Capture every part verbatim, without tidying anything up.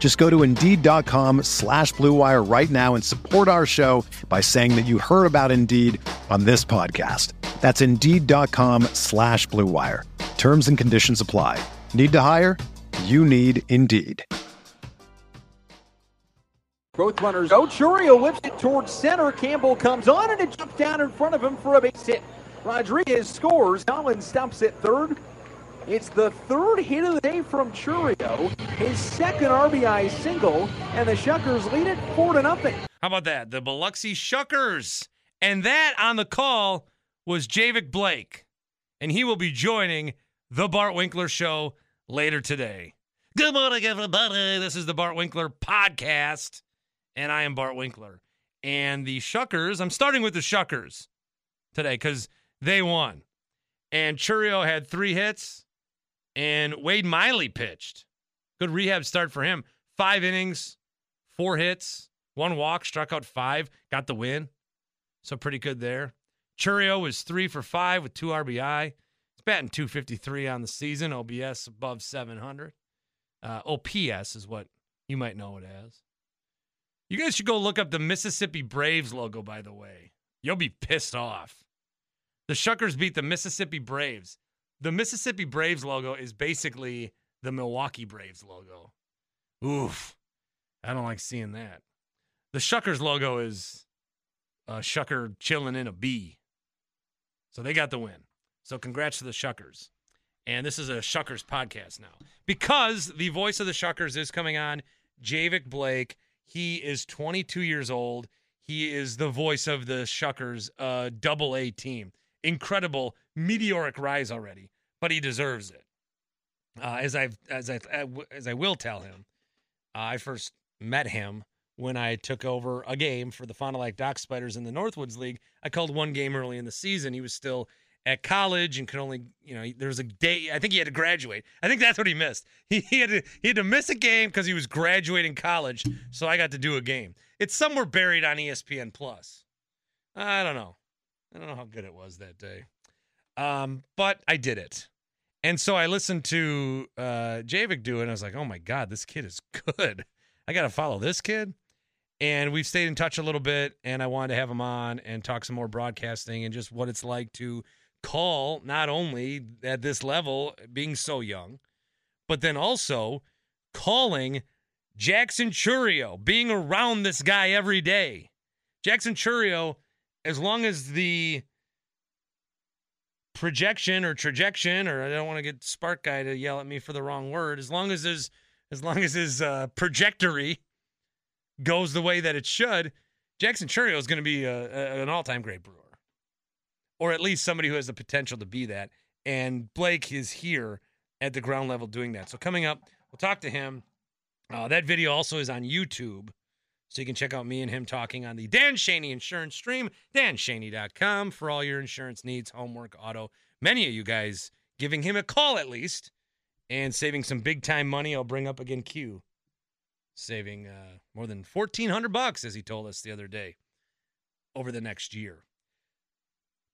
Just go to Indeed.com slash Blue Wire right now and support our show by saying that you heard about Indeed on this podcast. That's Indeed.com slash Blue Wire. Terms and conditions apply. Need to hire? You need Indeed. Both runners. Oh, Chourio whips it towards center. Campbell comes on and it jumps down in front of him for a base hit. Rodriguez scores. Collins stops at third. It's the third hit of the day from Chourio, his second R B I single, and the Shuckers lead it four to nothing. How about that? The Biloxi Shuckers. And that on the call was Javik Blake. And he will be joining the Bart Winkler Show later today. Good morning, everybody. This is the Bart Winkler Podcast. And I am Bart Winkler. And the Shuckers, I'm starting with the Shuckers today because they won. And Chourio had three hits. And Wade Miley pitched. Good rehab start for him. Five innings, four hits, one walk, struck out five, got the win. So pretty good there. Chourio was three for five with two R B I. He's batting two fifty-three on the season, O B S above seven hundred. Uh, O P S is what you might know it as. You guys should go look up the Mississippi Braves logo, by the way. You'll be pissed off. The Shuckers beat the Mississippi Braves. The Mississippi Braves logo is basically the Milwaukee Braves logo. Oof. I don't like seeing that. The Shuckers logo is a shucker chilling in a bee. So they got the win. So congrats to the Shuckers. And this is a Shuckers podcast now. Because the voice of the Shuckers is coming on, Javik Blake. He is twenty-two years old. He is the voice of the Shuckers uh, double A team. Incredible, meteoric rise already. But he deserves it, uh, as I as I as I will tell him. Uh, I first met him when I took over a game for the Fond du Lac Dock Spiders in the Northwoods League. I called one game early in the season. He was still at college and could only, you know, there was a day. I think he had to graduate. I think that's what he missed. He, he had to he had to miss a game because he was graduating college. So I got to do a game. It's somewhere buried on E S P N Plus. I don't know. I don't know how good it was that day. Um, but I did it. And so I listened to uh, Javik do it, and I was like, oh, my God, this kid is good. I got to follow this kid. And we've stayed in touch a little bit, and I wanted to have him on and talk some more broadcasting and just what it's like to call, not only at this level, being so young, but then also calling Jackson Chourio, being around this guy every day. Jackson Chourio, as long as the projection or trajection, or I don't want to get Spark Guy to yell at me for the wrong word. As long as his, as long as his uh, trajectory goes the way that it should, Jackson Chourio is going to be a, a, an all-time great Brewer, or at least somebody who has the potential to be that. And Blake is here at the ground level doing that. So coming up, we'll talk to him. Uh, that video also is on YouTube. So you can check out me and him talking on the Dan Schaney Insurance Stream, dan schaney dot com, for all your insurance needs, homework, auto. Many of you guys giving him a call at least and saving some big-time money. I'll bring up again Q, saving uh, more than fourteen hundred bucks, as he told us the other day, over the next year.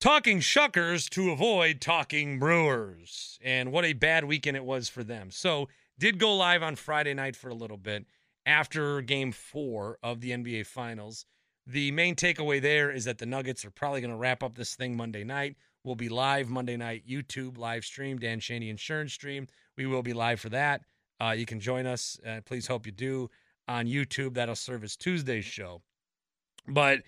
Talking Shuckers to avoid talking Brewers, and what a bad weekend it was for them. So did go live on Friday night for a little bit. After game four of the N B A Finals, the main takeaway there is that the Nuggets are probably going to wrap up this thing Monday night. We'll be live Monday night, YouTube live stream, Dan Schaney Insurance Stream. We will be live for that. Uh, you can join us. Uh, please hope you do on YouTube. That'll serve as Tuesday's show. But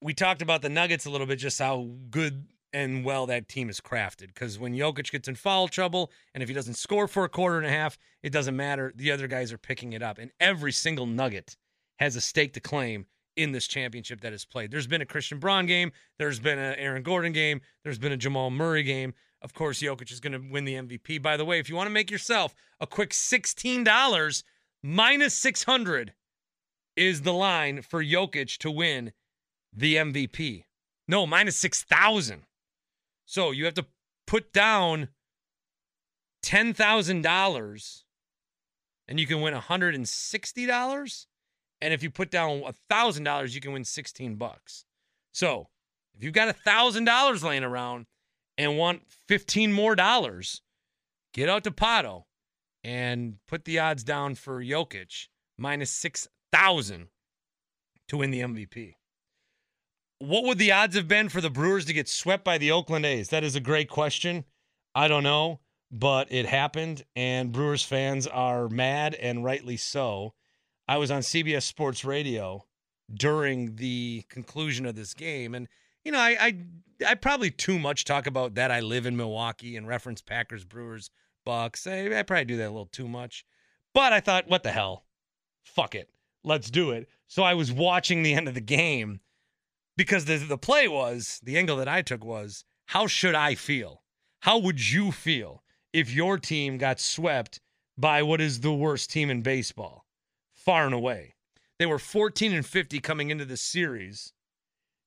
we talked about the Nuggets a little bit, just how good and well that team is crafted. Because when Jokic gets in foul trouble, and if he doesn't score for a quarter and a half, it doesn't matter. The other guys are picking it up. And every single nugget has a stake to claim in this championship that is played. There's been a Christian Braun game. There's been an Aaron Gordon game. There's been a Jamal Murray game. Of course, Jokic is going to win the M V P. By the way, if you want to make yourself a quick sixteen dollars, minus six hundred is the line for Jokic to win the M V P. No, minus six thousand. So you have to put down ten thousand dollars and you can win one hundred sixty dollars. And if you put down one thousand dollars, you can win sixteen bucks. So if you've got one thousand dollars laying around and want fifteen more dollars, get out to Pato and put the odds down for Jokic, minus six thousand to win the M V P. What would the odds have been for the Brewers to get swept by the Oakland A's? That is a great question. I don't know, but it happened, and Brewers fans are mad, and rightly so. I was on C B S Sports Radio during the conclusion of this game, and, you know, I I, I probably too much talk about that I live in Milwaukee and reference Packers, Brewers, Bucks. I, I probably do that a little too much. But I thought, what the hell? Fuck it. Let's do it. So I was watching the end of the game because the, the play was, the angle that I took was, how should I feel? How would you feel if your team got swept by what is the worst team in baseball? Far and away. They were fourteen and fifty coming into this series.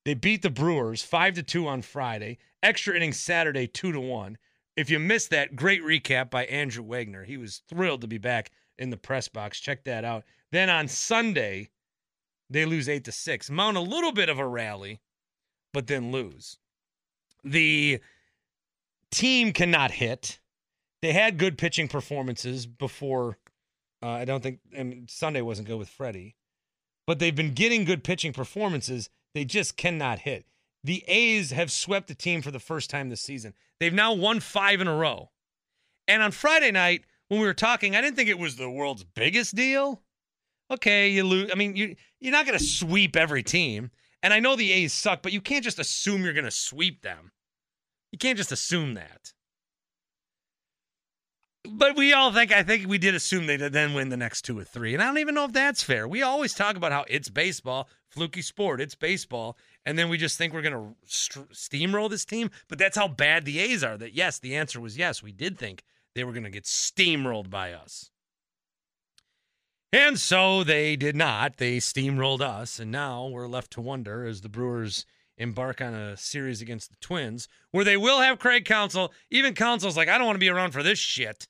They beat the Brewers five to two on Friday. Extra inning Saturday, two to one. If you missed that, great recap by Andrew Wagner. He was thrilled to be back in the press box. Check that out. Then on Sunday, they lose eight to six. Mount a little bit of a rally, but then lose. The team cannot hit. They had good pitching performances before. Uh, I don't think I mean, Sunday wasn't good with Freddie, but they've been getting good pitching performances. They just cannot hit. The A's have swept the team for the first time this season. They've now won five in a row. And on Friday night, when we were talking, I didn't think it was the world's biggest deal. Okay, you lose. I mean, you, you're not going to sweep every team. And I know the A's suck, but you can't just assume you're going to sweep them. You can't just assume that. But we all think, I think we did assume they did then win the next two or three. And I don't even know if that's fair. We always talk about how it's baseball, fluky sport, it's baseball. And then we just think we're going to st- steamroll this team. But that's how bad the A's are. That yes, the answer was yes. We did think they were going to get steamrolled by us. And so they did not. They steamrolled us. And now we're left to wonder as the Brewers embark on a series against the Twins where they will have Craig Counsell. Even Counsell's like, I don't want to be around for this shit.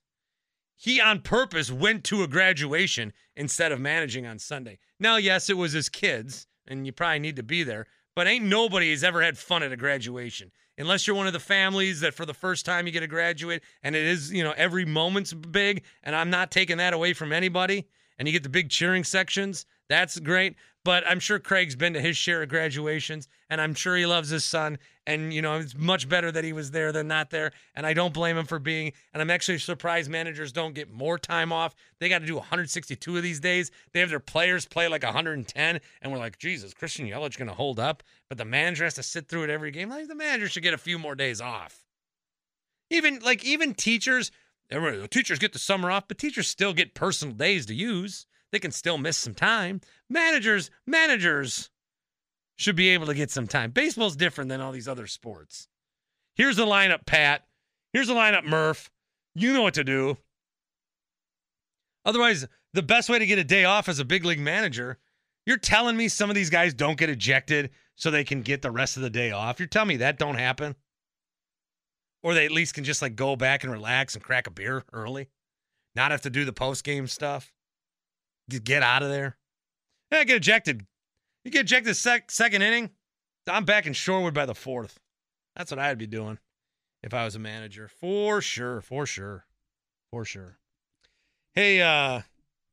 He on purpose went to a graduation instead of managing on Sunday. Now, yes, it was his kids, and you probably need to be there, but ain't nobody has ever had fun at a graduation. Unless you're one of the families that for the first time you get to graduate, and it is, you know, every moment's big, and I'm not taking that away from anybody, and you get the big cheering sections, that's great. But I'm sure Craig's been to his share of graduations, and I'm sure he loves his son. And, you know, it's much better that he was there than not there. And I don't blame him for being. And I'm actually surprised managers don't get more time off. They got to do one hundred sixty-two of these days. They have their players play like one hundred ten. And we're like, Jesus, Christian Yelich going to hold up. But the manager has to sit through it every game. Like, the manager should get a few more days off. Even, like, even teachers, everybody, the teachers get the summer off, but teachers still get personal days to use. They can still miss some time. Managers, managers should be able to get some time. Baseball's different than all these other sports. Here's the lineup, Pat. Here's the lineup, Murph. You know what to do. Otherwise, the best way to get a day off as a big league manager, you're telling me some of these guys don't get ejected so they can get the rest of the day off. You're telling me that don't happen? Or they at least can just like go back and relax and crack a beer early, not have to do the post-game stuff. Get out of there. Yeah, get ejected. You get ejected sec- second inning, I'm back in Shorewood by the fourth. That's what I'd be doing if I was a manager. For sure, for sure, for sure. Hey, uh,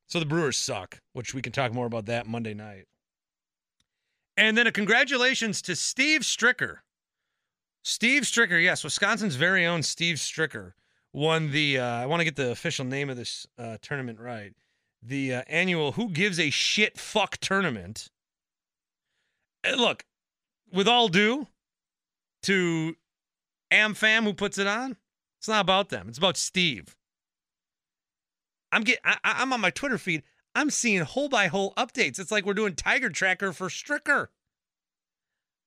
so the Brewers suck, which we can talk more about that Monday night. And then a congratulations to Steve Stricker. Steve Stricker, yes, Wisconsin's very own Steve Stricker won the, uh, I want to get the official name of this uh, tournament right. The uh, annual Who Gives a Shit Fuck Tournament. And look, with all due to AmFam, who puts it on, it's not about them. It's about Steve. I'm get, I, I'm on my Twitter feed. I'm seeing hole by hole updates. It's like we're doing Tiger Tracker for Stricker.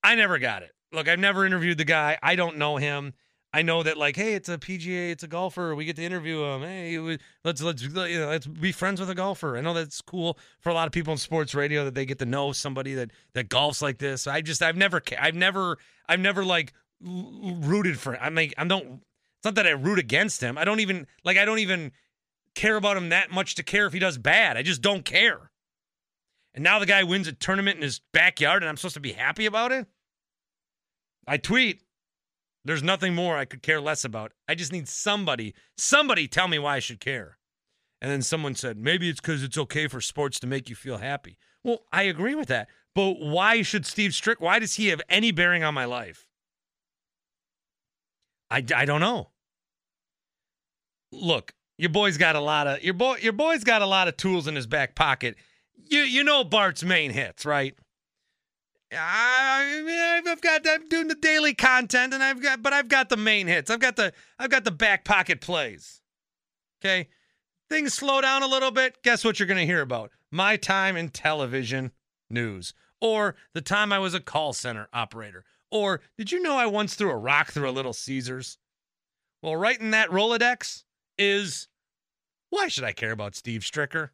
I never got it. Look, I've never interviewed the guy. I don't know him. I know that, like, hey, it's a P G A, it's a golfer. We get to interview him. Hey, let's let's you know, let's be friends with a golfer. I know that's cool for a lot of people in sports radio that they get to know somebody that that golfs like this. I just I've never I've never I've never like rooted for him. I mean, I don't. It's not that I root against him. I don't even like I don't even care about him that much to care if he does bad. I just don't care. And now the guy wins a tournament in his backyard, and I'm supposed to be happy about it? I tweet. There's nothing more I could care less about. I just need somebody, somebody tell me why I should care. And then someone said, maybe it's because it's okay for sports to make you feel happy. Well, I agree with that. But why should Steve Strick, why does he have any bearing on my life? I, I don't know. Look, your boy's got a lot of, your boy, your boy's got a lot of tools in his back pocket. You, you know Bart's main hits, right? I, I've got I'm doing the daily content, and I've got but I've got the main hits. I've got the I've got the back pocket plays. Okay, things slow down a little bit. Guess what you're going to hear about? My time in television news, or the time I was a call center operator, or did you know I once threw a rock through a Little Caesars? Well, right in that Rolodex is why should I care about Steve Stricker?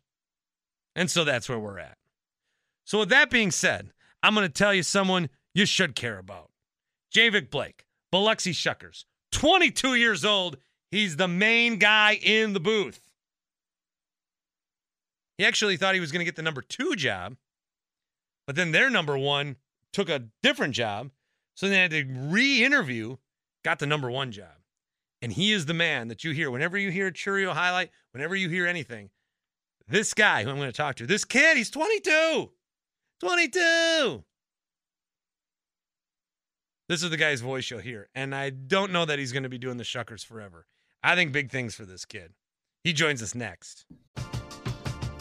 And so that's where we're at. So with that being said, I'm going to tell you someone you should care about. Javik Blake, Biloxi Shuckers, twenty-two years old. He's the main guy in the booth. He actually thought he was going to get the number two job, but then their number one took a different job, so they had to re-interview, got the number one job. And he is the man that you hear. Whenever you hear a Chourio highlight, whenever you hear anything, this guy who I'm going to talk to, this kid, he's twenty-two. twenty-two. This is the guy's voice you'll hear, and I don't know that he's going to be doing the Shuckers forever. I think big things for this kid. He joins us next.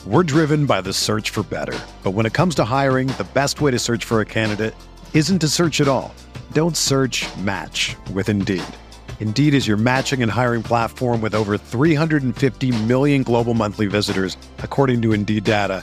We're driven by the search for better, but when it comes to hiring, the best way to search for a candidate isn't to search at all. Don't search, match with Indeed. Indeed is your matching and hiring platform with over three hundred fifty million global monthly visitors, according to Indeed data,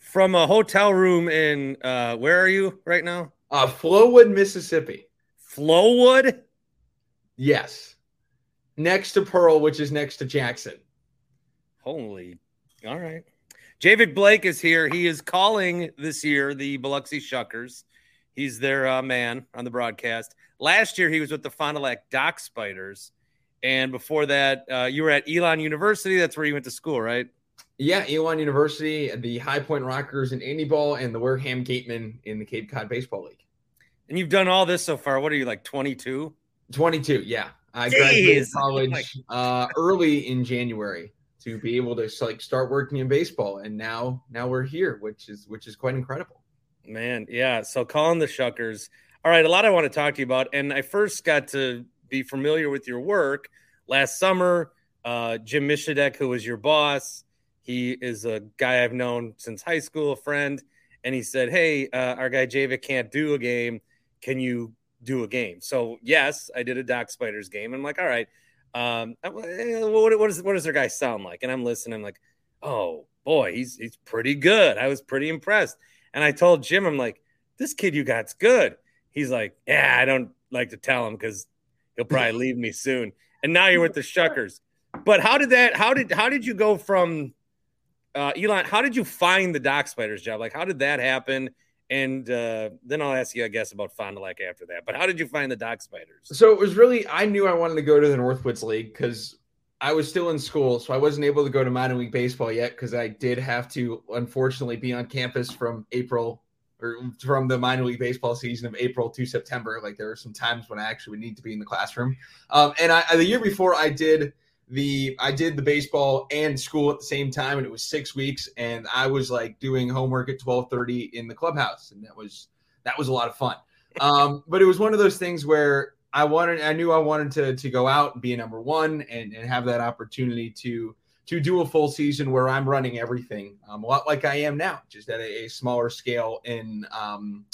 From a hotel room in, uh, where are you right now? Uh, Flowood, Mississippi. Flowood? Yes. Next to Pearl, which is next to Jackson. Holy. All right. Javik Blake is here. He is calling this year the Biloxi Shuckers. He's their uh, man on the broadcast. Last year, he was with the Fond du Lac Dock Spiders. And before that, uh, you were at Elon University. That's where you went to school, right? Yeah, Elon University, the High Point Rockers in Indy Ball, and the Wareham Gatemen in the Cape Cod Baseball League. And you've done all this so far. What are you, like twenty-two? twenty-two, yeah. I Jeez. graduated college uh, early in January to be able to like start working in baseball, and now now we're here, which is which is quite incredible. Man, yeah. So calling the Shuckers. All right, a lot I want to talk to you about, and I first got to be familiar with your work last summer. Uh, Jim Mishadek, who was your boss. He is a guy I've known since high school, a friend. And he said, hey, uh, our guy Javik can't do a game. Can you do a game? So, yes, I did a Doc Spiders game. I'm like, all right, um, what, what, is, what does their guy sound like? And I'm listening. I'm like, oh, boy, he's, he's pretty good. I was pretty impressed. And I told Jim, I'm like, this kid you got's good. He's like, yeah, I don't like to tell him because he'll probably leave me soon. And now you're with the Shuckers. But how did that – how did how did you go from – Uh, Elon, how did you find the Dock Spiders job? Like, how did that happen? And uh, then I'll ask you, I guess, about Fond du Lac after that. But how did you find the Dock Spiders? So it was really, I knew I wanted to go to the Northwoods League because I was still in school, so I wasn't able to go to minor league baseball yet because I did have to, unfortunately, be on campus from April or from the minor league baseball season of April to September. Like, there were some times when I actually would need to be in the classroom. Um, and I, the year before, I did the I did the baseball and school at the same time, and it was six weeks. And I was like doing homework at twelve thirty in the clubhouse, and that was that was a lot of fun. Um, but it was one of those things where I wanted, I knew I wanted to to go out and be a number one and, and have that opportunity to to do a full season where I'm running everything, um, a lot like I am now, just at a, a smaller scale in um,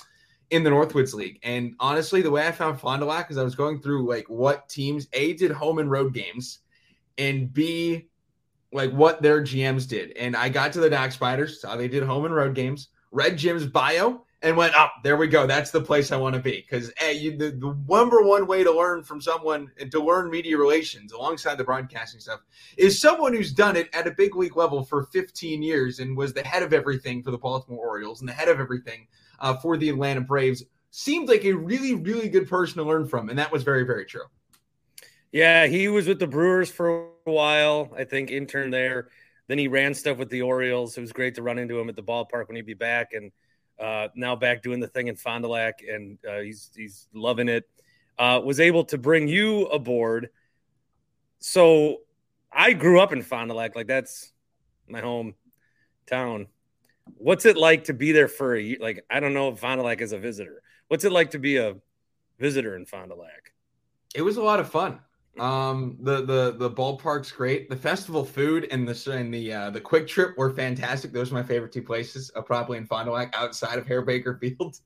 in the Northwoods League. And honestly, the way I found Fond du Lac is I was going through like what teams A did home and road games, and B, like what their G Ms did. And I got to the Dock Spiders, saw they did home and road games, read Jim's bio, and went, oh, there we go. That's the place I want to be. Because hey, the, the number one way to learn from someone, to learn media relations alongside the broadcasting stuff, is someone who's done it at a big league level for fifteen years and was the head of everything for the Baltimore Orioles and the head of everything uh, for the Atlanta Braves. Seemed like a really, really good person to learn from. And that was very, very true. Yeah, he was with the Brewers for a while, I think, intern there. Then he ran stuff with the Orioles. It was great to run into him at the ballpark when he'd be back, and uh, now back doing the thing in Fond du Lac, and uh, he's he's loving it. Uh, was able to bring you aboard. So I grew up in Fond du Lac. Like, that's my hometown. What's it like to be there for a year? Like, I don't know if Fond du Lac is a visitor. What's it like to be a visitor in Fond du Lac? It was a lot of fun. Um, the, the, the ballpark's great. The festival food and the, and the, uh, the quick trip were fantastic. Those are my favorite two places, uh, probably in Fond du Lac outside of Hare Baker Field.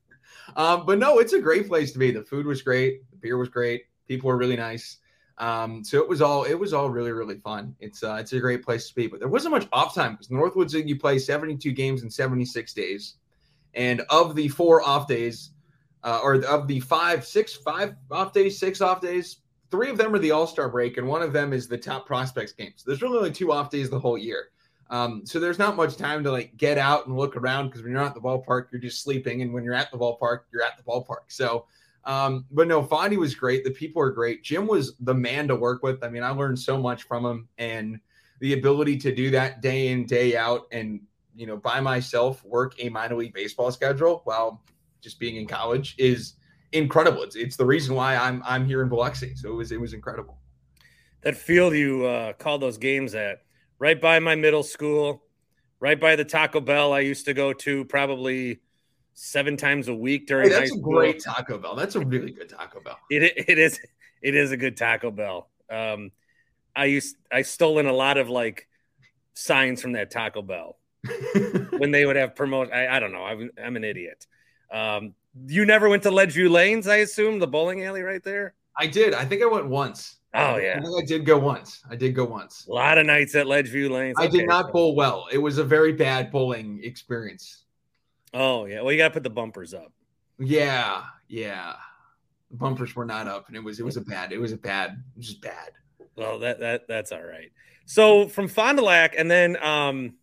um, but no, it's a great place to be. The food was great. The beer was great. People were really nice. Um, so it was all, it was all really, really fun. It's uh, it's a great place to be, but there wasn't much off time because Northwoods League, you play seventy-two games in seventy-six days. And of the four off days, uh, or of the five, six, five off days, six off days, three of them are the all-star break, and one of them is the top prospects game. So there's really only two off days the whole year. Um, so there's not much time to like get out and look around because when you're not at the ballpark, you're just sleeping. And when you're at the ballpark, you're at the ballpark. So, um, but no, Fondy was great. The people were great. Jim was the man to work with. I mean, I learned so much from him, and the ability to do that day in, day out, and, you know, by myself work a minor league baseball schedule while just being in college is incredible. It's it's the reason why I'm I'm here in Biloxi. So it was it was incredible. That field you uh, called those games at, right by my middle school, right by the Taco Bell I used to go to probably seven times a week during hey, that's high school. That's a great Taco Bell. That's a really good Taco Bell. It it is it is a good Taco Bell. Um, I used I stolen a lot of like signs from that Taco Bell when they would have promote. I, I don't know. I'm I'm an idiot. Um, You never went to Ledgeview Lanes, I assume, the bowling alley right there? I did. I think I went once. Oh, yeah. I think I did go once. I did go once. A lot of nights at Ledgeview Lanes. I okay, did not so. bowl well. It was a very bad bowling experience. Oh, yeah. Well, you got to put the bumpers up. Yeah, yeah. The bumpers were not up, and it was it was a bad – it was a bad – it was just bad. Well, that, that that's all right. So from Fond du Lac, and then um,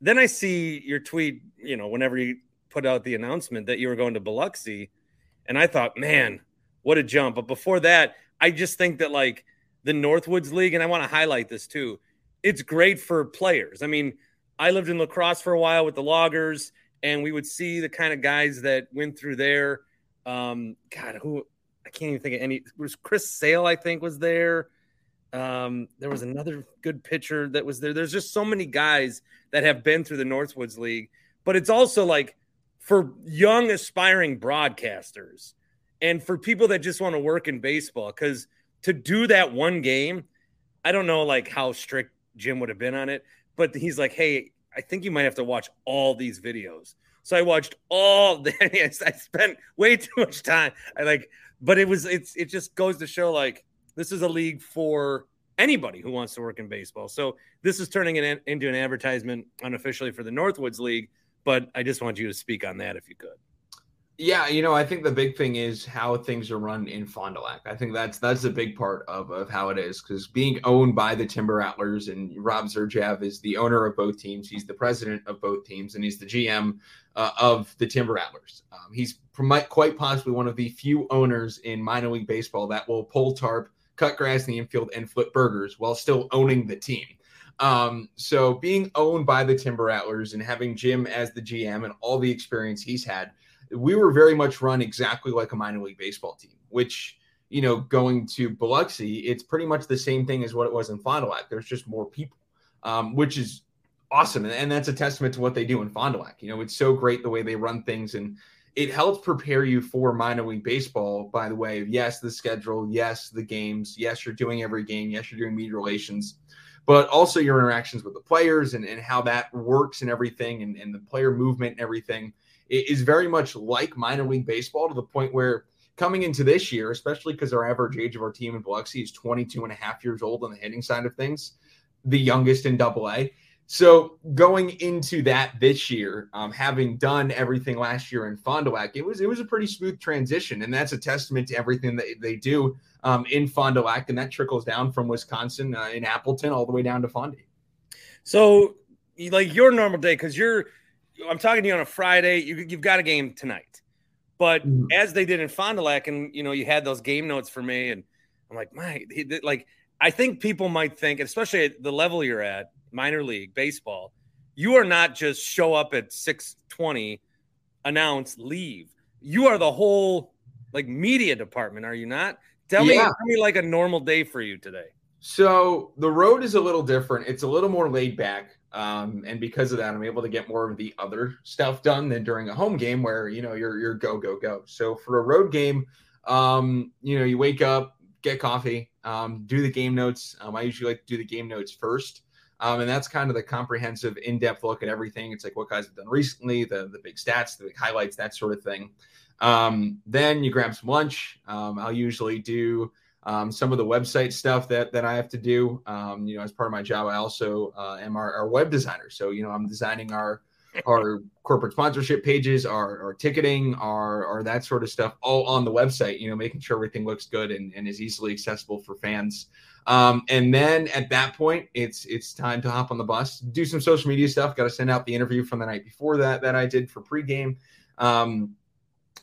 then I see your tweet, you know, whenever you – put out the announcement that you were going to Biloxi, and I thought, man, what a jump. But before that, I just think that like the Northwoods League, and I want to highlight this too, it's great for players. I mean, I lived in La Crosse for a while with the Loggers, and we would see the kind of guys that went through there. Um, God, who I can't even think of any. It was Chris Sale, I think, was there. Um, there was another good pitcher that was there. There's just so many guys that have been through the Northwoods League, but it's also like for young aspiring broadcasters and for people that just want to work in baseball. Cause to do that one game, I don't know like how strict Jim would have been on it, but he's like, hey, I think you might have to watch all these videos. So I watched all the, I spent way too much time. I like, but it was, it's, it just goes to show like, this is a league for anybody who wants to work in baseball. So this is turning it into an advertisement unofficially for the Northwoods League. But I just want you to speak on that if you could. Yeah, you know, I think the big thing is how things are run in Fond du Lac. I think that's that's a big part of, of how it is, because being owned by the Timber Rattlers, and Rob Zurjav is the owner of both teams. He's the president of both teams, and he's the G M uh, of the Timber Rattlers. Um, he's quite possibly one of the few owners in minor league baseball that will pull tarp, cut grass in the infield, and flip burgers while still owning the team. Um, so being owned by the Timber Rattlers and having Jim as the G M and all the experience he's had, we were very much run exactly like a minor league baseball team, which, you know, going to Biloxi, it's pretty much the same thing as what it was in Fond du Lac. There's just more people, um, which is awesome. And that's a testament to what they do in Fond du Lac. You know, it's so great the way they run things, and it helps prepare you for minor league baseball, by the way. Yes, the schedule. Yes, the games. Yes, you're doing every game. Yes, you're doing media relations, but also your interactions with the players and, and how that works and everything, and, and the player movement and everything. It is very much like minor league baseball, to the point where coming into this year, especially because our average age of our team in Biloxi is twenty-two and a half years old on the hitting side of things, the youngest in double A. So going into that this year, um, having done everything last year in Fond du Lac, it was, it was a pretty smooth transition. And that's a testament to everything that they do um, in Fond du Lac. And that trickles down from Wisconsin uh, in Appleton all the way down to Fondy. So like your normal day, because you're, I'm talking to you on a Friday. You, you've got a game tonight. But mm. as they did in Fond du Lac, and, you know, you had those game notes for me, and I'm like, my, like, I think people might think, especially at the level you're at, minor league baseball, you are not just show up at six twenty, announce, leave. You are the whole, like, media department, are you not? Tell yeah. me, tell me, like, a normal day for you today. So the road is a little different. It's a little more laid back. Um, and because of that, I'm able to get more of the other stuff done than during a home game where, you know, you're, you're go, go, go. So for a road game, um, you know, you wake up, get coffee, um, do the game notes. Um, I usually like to do the game notes first. Um, and that's kind of the comprehensive in-depth look at everything. It's like what guys have done recently, the, the big stats, the big highlights, that sort of thing. Um, then you grab some lunch. Um, I'll usually do Um, some of the website stuff that that I have to do, um, you know, as part of my job. I also uh, am our, our web designer. So, you know, I'm designing our our corporate sponsorship pages, our, our ticketing, our, our that sort of stuff, all on the website, you know, making sure everything looks good and, and is easily accessible for fans. Um, and then at that point, it's it's time to hop on the bus, do some social media stuff. Got to send out the interview from the night before that that I did for pregame. Um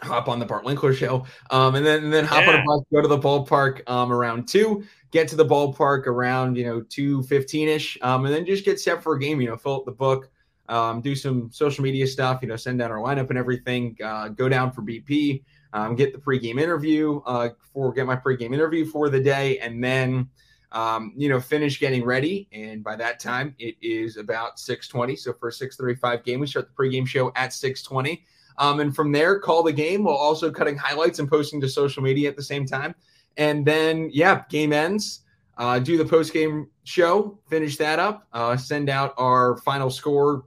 hop on the Bart Winkler show, um, and then and then hop yeah. on a bus, go to the ballpark um, around two, get to the ballpark around, you know, two fifteen-ish, um, and then just get set for a game, you know, fill up the book, um, do some social media stuff, you know, send out our lineup and everything, uh, go down for B P, um, get the pregame interview, uh, for get my pregame interview for the day, and then, um, you know, finish getting ready. And by that time, it is about six twenty, so for a six thirty-five game, we start the pregame show at six twenty. Um, and from there, call the game while also cutting highlights and posting to social media at the same time. And then, yeah, game ends, uh, do the post-game show, finish that up, uh, send out our final score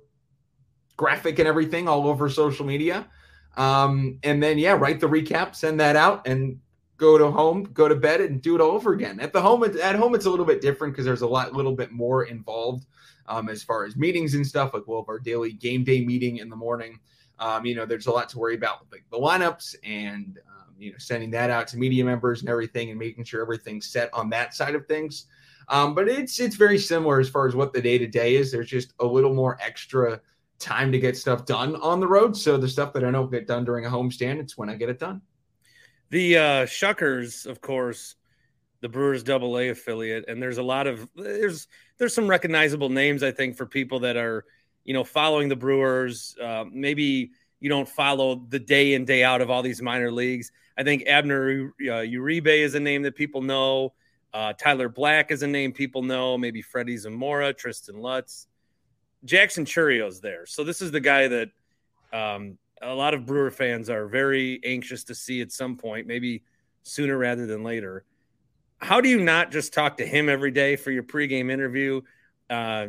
graphic and everything all over social media. Um, and then, yeah, write the recap, send that out, and go to home, go to bed, and do it all over again. At the home, at home, it's a little bit different because there's a lot, little bit more involved um, as far as meetings and stuff. Like we'll have our daily game day meeting in the morning. Um, you know, there's a lot to worry about with like the lineups and, um, you know, sending that out to media members and everything and making sure everything's set on that side of things. Um, but it's it's very similar as far as what the day-to-day is. There's just a little more extra time to get stuff done on the road. So the stuff that I don't get done during a homestand, it's when I get it done. The uh, Shuckers, of course, the Brewers Double A affiliate, and there's a lot of there's there's some recognizable names, I think, for people that are, you know, following the Brewers. Uh, maybe you don't follow the day in, day out of all these minor leagues. I think Abner uh, Uribe is a name that people know. Uh, Tyler Black is a name people know. Maybe Freddie Zamora, Tristan Lutz. Jackson Chourio's there. So this is the guy that um, a lot of Brewer fans are very anxious to see at some point, maybe sooner rather than later. How do you not just talk to him every day for your pregame interview? Uh,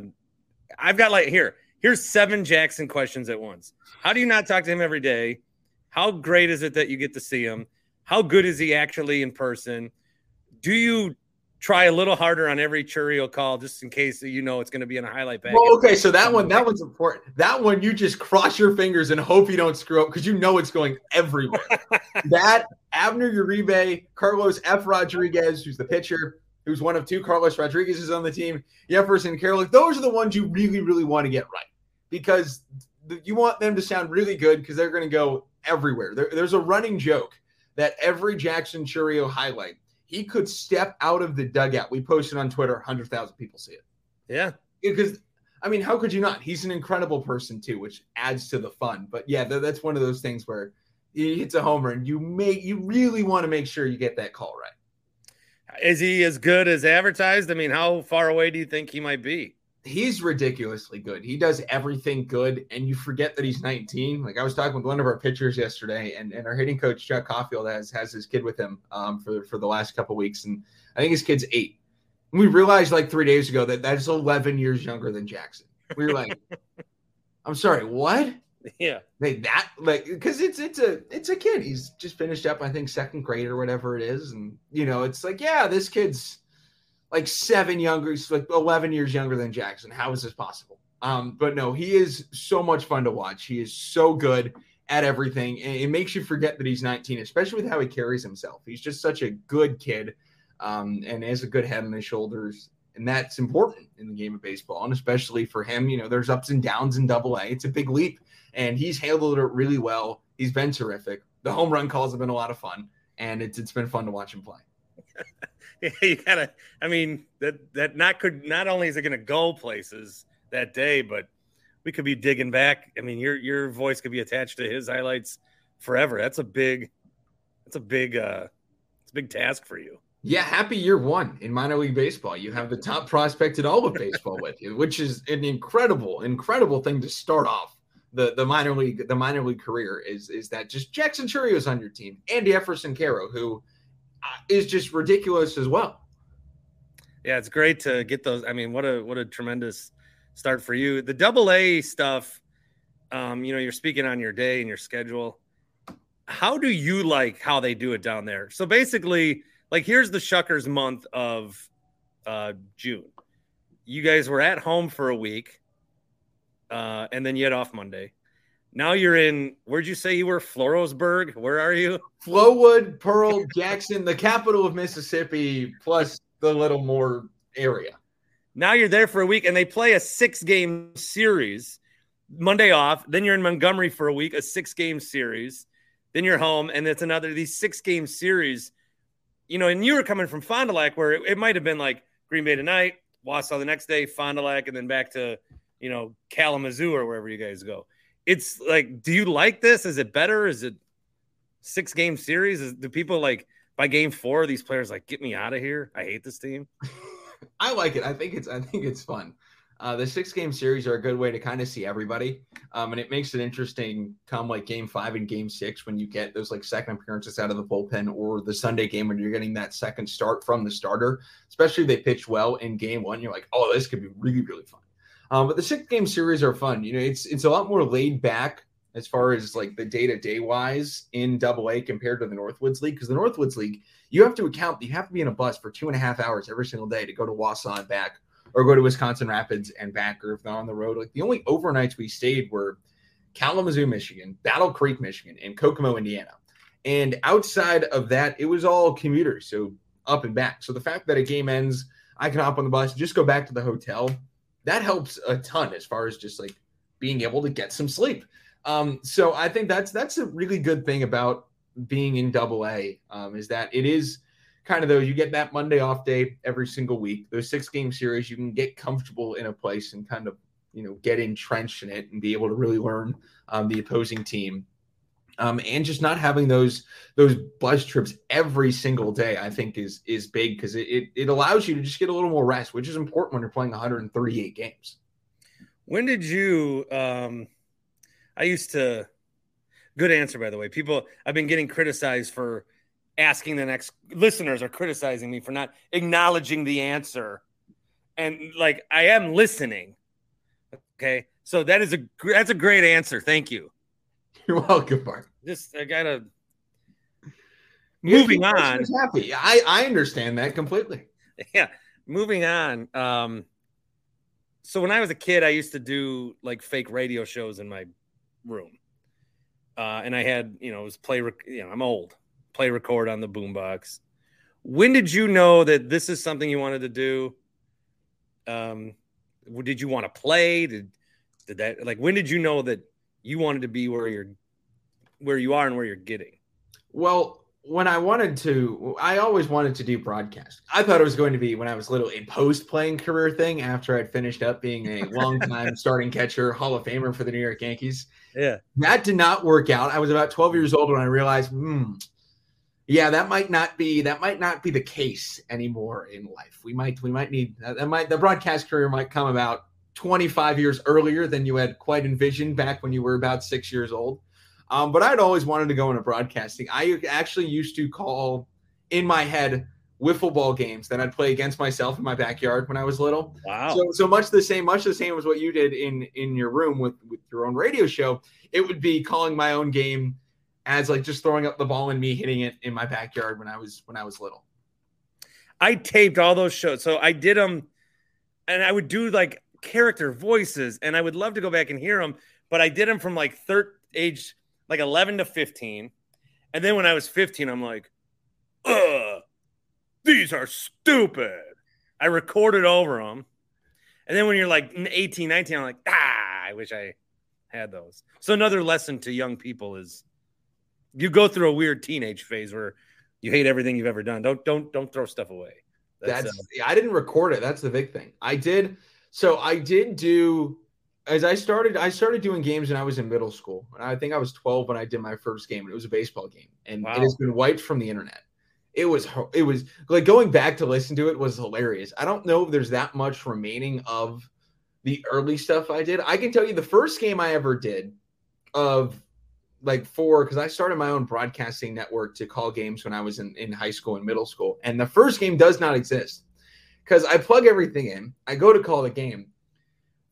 I've got like here. Here's seven Jackson questions at once. How do you not talk to him every day? How great is it that you get to see him? How good is he actually in person? Do you try a little harder on every Chourio call, just in case you know it's going to be in a highlight bag. Well, okay, so that one, that one's important. That one, you just cross your fingers and hope you don't screw up because you know it's going everywhere. That Abner Uribe, Carlos F. Rodriguez, who's the pitcher, who's one of two Carlos Rodriguez is on the team, Jefferson Carroll. Those are the ones you really, really want to get right because you want them to sound really good because they're going to go everywhere. There, there's a running joke that every Jackson Chourio highlight, he could step out of the dugout. We posted on Twitter, one hundred thousand people see it. Yeah. Because, I mean, how could you not? He's an incredible person, too, which adds to the fun. But, yeah, th- that's one of those things where he hits a homer and you may, you really want to make sure you get that call right. Is he as good as advertised? I mean, how far away do you think he might be? He's ridiculously good. He does everything good, and you forget that he's nineteen. Like, I was talking with one of our pitchers yesterday, and, and our hitting coach, Chuck Caulfield, has has his kid with him um, for, for the last couple of weeks, and I think his kid's eight. And we realized, like, three days ago that that's eleven years younger than Jackson. We were like, I'm sorry, what? Yeah. Like, that, like, because it's it's a it's a kid. He's just finished up, I think, second grade or whatever it is, and, you know, it's like, yeah, this kid's like seven younger, like eleven years younger than Jackson. How is this possible? Um, but no, he is so much fun to watch. He is so good at everything. And it makes you forget that he's nineteen, especially with how he carries himself. He's just such a good kid um, and has a good head on his shoulders. And that's important in the game of baseball. And especially for him, you know, there's ups and downs in double A. It's a big leap and he's handled it really well. He's been terrific. The home run calls have been a lot of fun and it's, it's been fun to watch him play. Yeah, you gotta. I mean, that that not could not only is it going to go places that day, but we could be digging back. I mean, your your voice could be attached to his highlights forever. That's a big, that's a big, uh, it's a big task for you. Yeah, happy year one in minor league baseball. You have the top prospect in all of baseball with you, which is an incredible, incredible thing to start off the the minor league the minor league career. Is is that just Jackson Chourio is on your team and Jefferson Caro, who is just ridiculous as well. Yeah, it's great to get those. I mean, what a what a tremendous start for you. The double A stuff, um, you know, you're speaking on your day and your schedule. How do you like how they do it down there? So basically, like, here's the Shuckers month of uh, June. You guys were at home for a week, uh, and then you had off Monday. Now you're in, where'd you say you were? Florosburg? Where are you? Flowood, Pearl, Jackson, the capital of Mississippi, plus the Littlemore area. Now you're there for a week, and they play a six-game series. Monday off. Then you're in Montgomery for a week, a six-game series. Then you're home, and it's another, these six-game series. You know, and you were coming from Fond du Lac, where it, it might have been like Green Bay tonight, Wausau the next day, Fond du Lac, and then back to, you know, Kalamazoo or wherever you guys go. It's like, do you like this? Is it better? Is it six game series? Is, do people like by game four? These players like, get me out of here. I hate this team. I like it. I think it's I think it's fun. Uh, the six game series are a good way to kind of see everybody, um, and it makes it interesting. Come like game five and game six when you get those like second appearances out of the bullpen, or the Sunday game when you're getting that second start from the starter. Especially if they pitch well in game one, you're like, oh, this could be really really fun. Um, but the six-game series are fun. You know, it's it's a lot more laid back as far as, like, the day-to-day wise in double A compared to the Northwoods League. Because the Northwoods League, you have to account, you have to be in a bus for two and a half hours every single day to go to Wausau and back, or go to Wisconsin Rapids and back, or if they're on the road. Like, the only overnights we stayed were Kalamazoo, Michigan, Battle Creek, Michigan, and Kokomo, Indiana. And outside of that, it was all commuters, so up and back. So the fact that a game ends, I can hop on the bus, just go back to the hotel. That helps a ton as far as just like being able to get some sleep. Um, so I think that's that's a really good thing about being in double A um, is that it is kind of though you get that Monday off day every single week. Those six game series, you can get comfortable in a place and kind of, you know, get entrenched in it and be able to really learn um, the opposing team. Um, and just not having those those bus trips every single day, I think, is is big because it, it it allows you to just get a little more rest, which is important when you're playing one hundred thirty-eight games. When did you um, – I used to – good answer, by the way. People – I've been getting criticized for asking the next – listeners are criticizing me for not acknowledging the answer. And, like, I am listening. Okay? So that is a that's a great answer. Thank you. You're welcome, Bart. Just, I gotta. Moving on. Happy. I, I understand that completely. Yeah. Moving on. Um, so when I was a kid, I used to do like fake radio shows in my room. Uh, and I had, you know, it was play, rec- you know, I'm old, play record on the boombox. When did you know that this is something you wanted to do? Um, did you want to play? Did, did that, like, when did you know that you wanted to be where you're, where you are and where you're getting? Well, when I wanted to, I always wanted to do broadcast. I thought it was going to be, when I was little, a post-playing career thing after I'd finished up being a long-time starting catcher, Hall of Famer for the New York Yankees. Yeah. That did not work out. I was about twelve years old when I realized, hmm, yeah, that might not be that might not be the case anymore in life. We might we might need that might the broadcast career might come about twenty-five years earlier than you had quite envisioned back when you were about six years old. Um, but I'd always wanted to go into broadcasting. I actually used to call in my head wiffle ball games that I'd play against myself in my backyard when I was little. Wow. So, so much the same, much the same as what you did in, in your room with, with your own radio show. It would be calling my own game as like just throwing up the ball and me hitting it in my backyard when I was, when I was little. I taped all those shows. So I did them and I would do like character voices, and I would love to go back and hear them, but I did them from like third age, like eleven to fifteen. And then when I was fifteen, I'm like, ugh, these are stupid. I recorded over them. And then when you're like eighteen, nineteen, I'm like, ah, I wish I had those. So another lesson to young people is you go through a weird teenage phase where you hate everything you've ever done. Don't, don't, don't throw stuff away. That's, That's uh, I didn't record it. That's the big thing. I did. So I did do, As I started, I started doing games when I was in middle school. And I think I was twelve when I did my first game, and it was a baseball game. And wow. It has been wiped from the internet. It was, it was like going back to listen to it was hilarious. I don't know if there's that much remaining of the early stuff I did. I can tell you the first game I ever did of like four, because I started my own broadcasting network to call games when I was in, in high school and middle school. And the first game does not exist because I plug everything in. I go to call the game.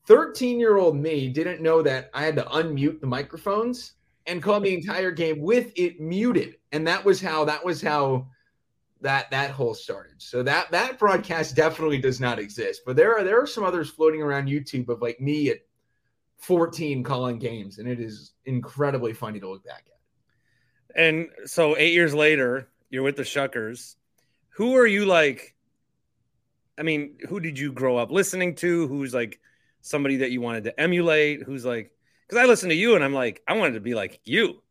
thirteen-year-old me didn't know that I had to unmute the microphones and call the entire game with it muted. And that was how that was how that that whole started. So that that broadcast definitely does not exist. But there are there are some others floating around YouTube of like me at fourteen calling games, and it is incredibly funny to look back at. And so eight years later, you're with the Shuckers. Who are you like? I mean, who did you grow up listening to? Who's like somebody that you wanted to emulate, who's like, because I listened to you and I'm like, I wanted to be like you.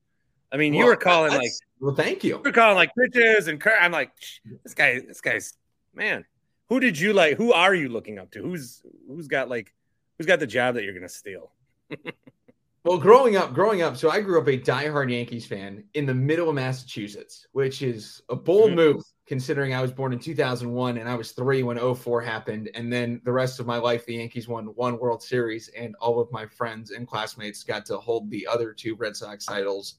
I mean, well, you were calling like, well, thank you. You were calling like pitches and cur- I'm like, this guy, this guy's man. Who did you like? Who are you looking up to? Who's who's got like, who's got the job that you're gonna steal? Well, growing up, growing up. So I grew up a diehard Yankees fan in the middle of Massachusetts, which is a bold mm-hmm. move. Considering I was born in two thousand one and I was three when oh four happened. And then the rest of my life, the Yankees won one World Series and all of my friends and classmates got to hold the other two Red Sox titles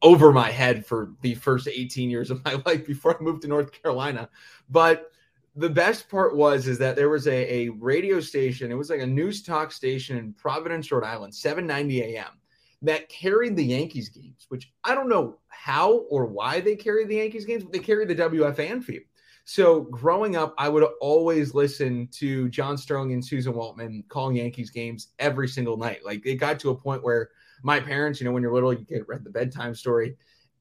over my head for the first eighteen years of my life before I moved to North Carolina. But the best part was, is that there was a, a radio station. It was like a news talk station in Providence, Rhode Island, seven ninety a.m. that carried the Yankees games, which I don't know how or why they carried the Yankees games, but they carried the W F A N feed. So growing up, I would always listen to John Sterling and Susan Waltman calling Yankees games every single night. Like it got to a point where my parents, you know, when you're little, you get read the bedtime story.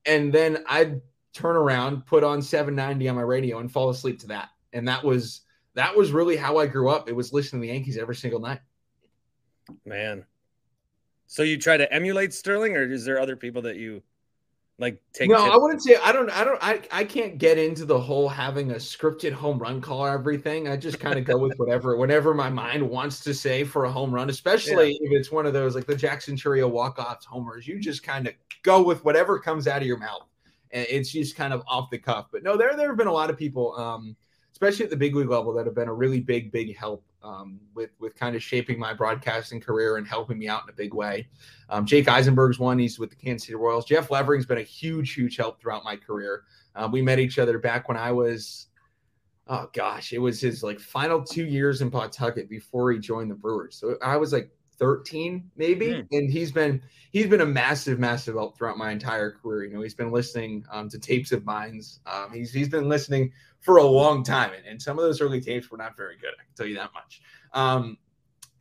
And then I'd turn around, put on seven ninety on my radio and fall asleep to that. And that was, that was really how I grew up. It was listening to the Yankees every single night. Man. So you try to emulate Sterling, or is there other people that you like take? No, tips? I wouldn't say I don't I don't I, I can't get into the whole having a scripted home run call or everything. I just kind of go with whatever whatever my mind wants to say for a home run, especially yeah. if it's one of those like the Jackson Chourio walk-off homers. You just kind of go with whatever comes out of your mouth. And it's just kind of off the cuff. But no, there there have been a lot of people, um, especially at the big league level, that have been a really big, big help. Um, with with kind of shaping my broadcasting career and helping me out in a big way. Um, Jake Eisenberg's one. He's with the Kansas City Royals. Jeff Levering's been a huge, huge help throughout my career. Uh, we met each other back when I was, oh gosh, it was his like final two years in Pawtucket before he joined the Brewers. So I was like thirteen, maybe. Mm. And he's been he's been a massive, massive help throughout my entire career. You know, he's been listening um, to tapes of mine. Um, he's he's been listening for a long time, and, and some of those early tapes were not very good. I can tell you that much. Um,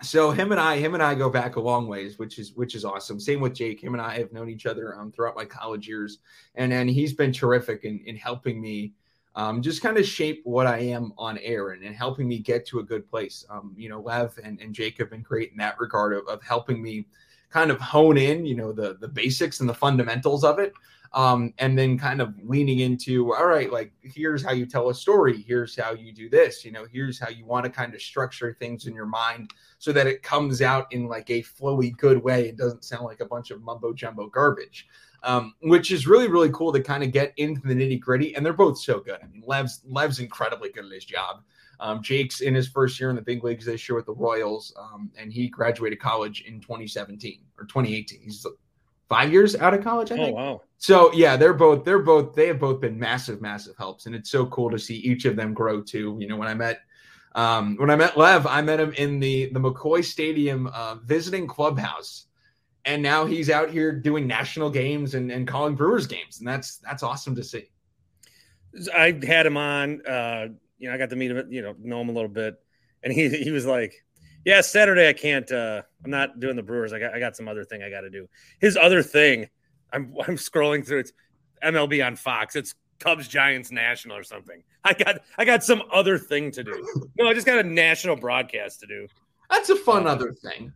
so him and I, him and I go back a long ways, which is which is awesome. Same with Jake. Him and I have known each other um, throughout my college years, and and he's been terrific in in helping me. Um, just kind of shape what I am on air and, and helping me get to a good place. Um, you know, Lev and, and Jake have been great in that regard of, of helping me kind of hone in, you know, the, the basics and the fundamentals of it. Um, and then kind of leaning into, all right, like, here's how you tell a story. Here's how you do this. You know, here's how you want to kind of structure things in your mind so that it comes out in like a flowy, good way. It doesn't sound like a bunch of mumbo jumbo garbage. Um, which is really, really cool to kind of get into the nitty gritty. And they're both so good. I mean, Lev's, Lev's incredibly good at his job. Um, Jake's in his first year in the big leagues this year with the Royals. Um, and he graduated college in twenty seventeen or twenty eighteen. He's five years out of college, I think. Oh, wow. So yeah, they're both, they're both, they have both been massive, massive helps. And it's so cool to see each of them grow too. You know, when I met, um, when I met Lev, I met him in the, the McCoy Stadium, uh, visiting clubhouse. And now he's out here doing national games and, and calling Brewers games. And that's that's awesome to see. I had him on. Uh, you know, I got to meet him, you know, know him a little bit. And he he was like, yeah, Saturday I can't uh, – I'm not doing the Brewers. I got I got some other thing I got to do. His other thing, I'm I'm scrolling through. It's M L B on Fox. It's Cubs, Giants, National or something. I got I got some other thing to do. No, I just got a national broadcast to do. That's a fun um, other thing.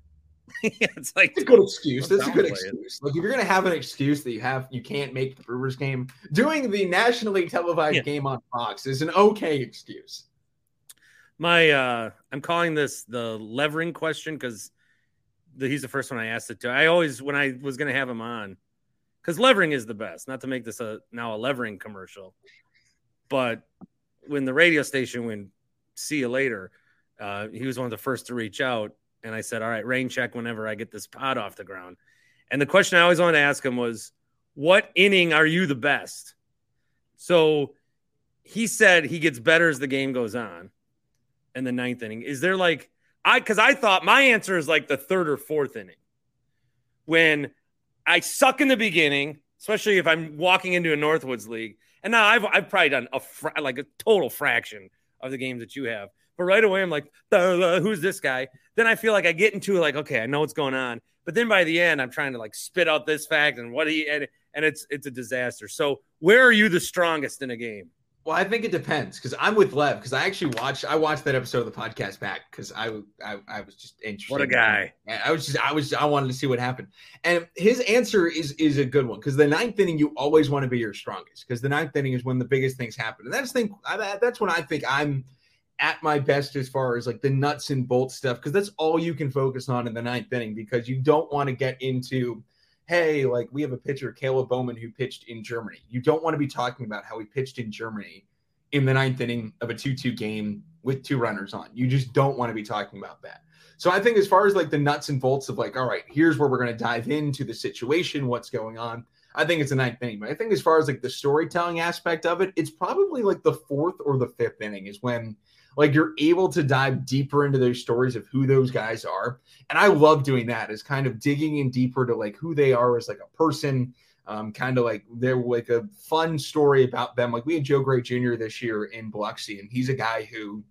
Yeah, it's like that's a good excuse. That's a good excuse. It. Like, if you're gonna have an excuse that you have, you can't make the Brewers game. Doing the nationally televised yeah. game on Fox is an okay excuse. My, uh, I'm calling this the Levering question because he's the first one I asked it to. I always, when I was gonna have him on, because Levering is the best. Not to make this a now a Levering commercial, but when the radio station went, see you later. Uh, he was one of the first to reach out. And I said, all right, rain check whenever I get this pod off the ground. And the question I always wanted to ask him was, what inning are you the best? So he said he gets better as the game goes on in the ninth inning. Is there like – I because I thought my answer is like the third or fourth inning. When I suck in the beginning, especially if I'm walking into a Northwoods League. And now I've, I've probably done a fra- like a total fraction of the games that you have. But right away, I'm like, who's this guy? Then I feel like I get into like, okay, I know what's going on. But then by the end, I'm trying to like spit out this fact and what he and, and it's it's a disaster. So where are you the strongest in a game? Well, I think it depends because I'm with Lev because I actually watched I watched that episode of the podcast back because I, I I was just interested. What a guy! I was just I was I wanted to see what happened. And his answer is is a good one because the ninth inning you always want to be your strongest because the ninth inning is when the biggest things happen. And that's thing that's when I think I'm at my best as far as like the nuts and bolts stuff because that's all you can focus on in the ninth inning because you don't want to get into, hey, like we have a pitcher, Caleb Bowman, who pitched in Germany. You don't want to be talking about how he pitched in Germany in the ninth inning of a two two game with two runners on. You just don't want to be talking about that. So I think as far as like the nuts and bolts of like, all right, here's where we're going to dive into the situation, what's going on. I think it's the ninth inning. But I think as far as like the storytelling aspect of it, it's probably like the fourth or the fifth inning is when like you're able to dive deeper into those stories of who those guys are. And I love doing that is kind of digging in deeper to like who they are as like a person, um, kind of like they're like a fun story about them. Like we had Joe Gray Junior this year in Biloxi, and he's a guy who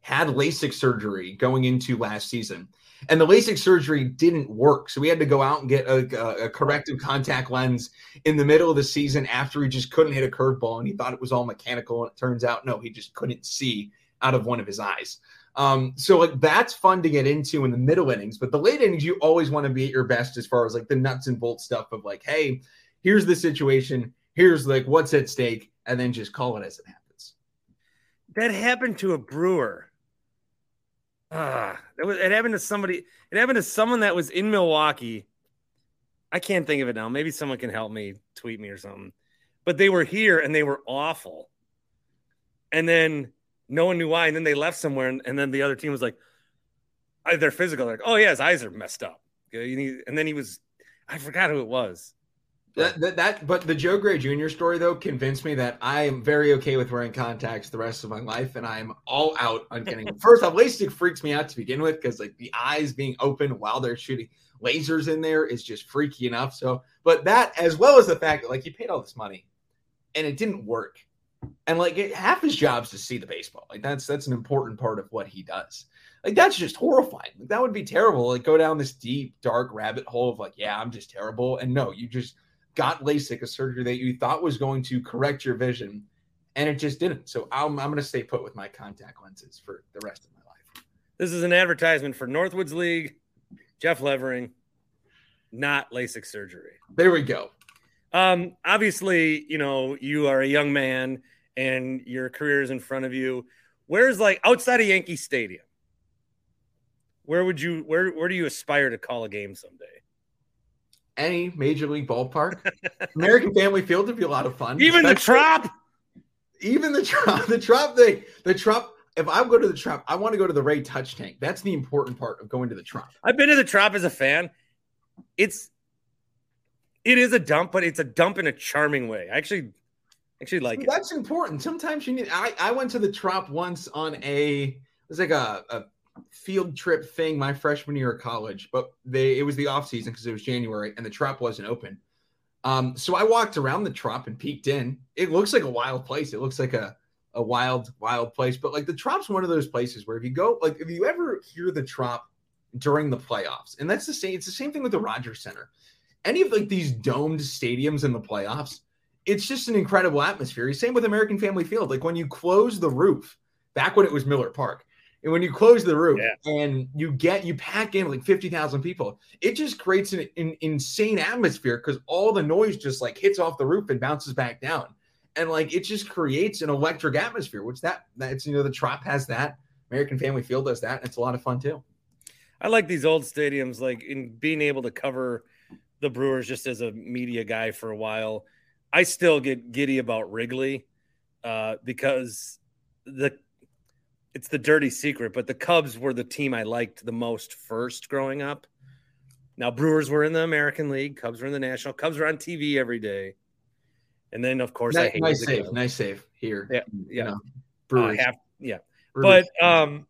had LASIK surgery going into last season. And the LASIK surgery didn't work. So we had to go out and get a, a, a corrective contact lens in the middle of the season after he just couldn't hit a curveball and he thought it was all mechanical. And it turns out, no, he just couldn't see out of one of his eyes. Um, so like that's fun to get into in the middle innings, but the late innings, you always want to be at your best as far as like the nuts and bolts stuff of like, hey, here's the situation. Here's like what's at stake. And then just call it as it happens. That happened to a Brewer. Uh, it, was, it happened to somebody. It happened to someone that was in Milwaukee. I can't think of it now. Maybe someone can help me, tweet me or something. But they were here and they were awful. And then no one knew why. And then they left somewhere. And, and then the other team was like, they're physical. They're like, oh yeah, his eyes are messed up. And then he was, I forgot who it was. That, that, that, but the Joe Gray Junior story, though, convinced me that I am very okay with wearing contacts the rest of my life, and I'm all out on getting – first off, LASIK freaks me out to begin with because, like, the eyes being open while they're shooting lasers in there is just freaky enough. So, but that, as well as the fact that, like, you paid all this money, and it didn't work. And, like, it, half his job's to see the baseball. Like, that's that's an important part of what he does. Like, that's just horrifying. Like, that would be terrible. Like, go down this deep, dark rabbit hole of, like, yeah, I'm just terrible. And, no, you just got LASIK, a surgery that you thought was going to correct your vision, and it just didn't. So I'm, I'm going to stay put with my contact lenses for the rest of my life. This is an advertisement for Northwoods League, Jeff Levering, not LASIK surgery. There we go. Um, obviously, you know, you are a young man and your career is in front of you. Where's, like, outside of Yankee Stadium, where would you, where, where do you aspire to call a game someday? Any major league ballpark. American Family Field would be a lot of fun. Even the Trop. Even the Trop. The Trop thing. The Trop. If I go to the Trop, I want to go to the Ray Touch Tank. That's the important part of going to the Trop. I've been to the Trop as a fan. It's, it is a dump, but it's a dump in a charming way. I actually, actually like See, it. That's important. Sometimes you need, I, I went to the Trop once on a, it was like a, a field trip thing my freshman year of college, but they it was the off season because it was January and the Trop wasn't open. Um, so I walked around the Trop and peeked in. It looks like a wild place. It looks like a a wild, wild place. But, like, the Trop's one of those places where if you go, like, if you ever hear the Trop during the playoffs, and that's the same, it's the same thing with the Rogers Center. Any of, like, these domed stadiums in the playoffs, it's just an incredible atmosphere. Same with American Family Field. Like, when you close the roof, back when it was Miller Park, and when you close the roof yeah. and you get, you pack in like fifty thousand people, it just creates an, an insane atmosphere because all the noise just, like, hits off the roof and bounces back down. And, like, it just creates an electric atmosphere, which that that's, you know, the Trop has that. American Family Field does that. And it's a lot of fun too. I like these old stadiums, like, in being able to cover the Brewers just as a media guy for a while. I still get giddy about Wrigley uh, because the, it's the dirty secret, but the Cubs were the team I liked the most first growing up. Now, Brewers were in the American League. Cubs were in the National. Cubs were on T V every day. And then, of course, nice, I hate nice save, Cubs. Nice save here. Yeah, yeah. You know, Brewers. Uh, half, yeah. Brewers. But um,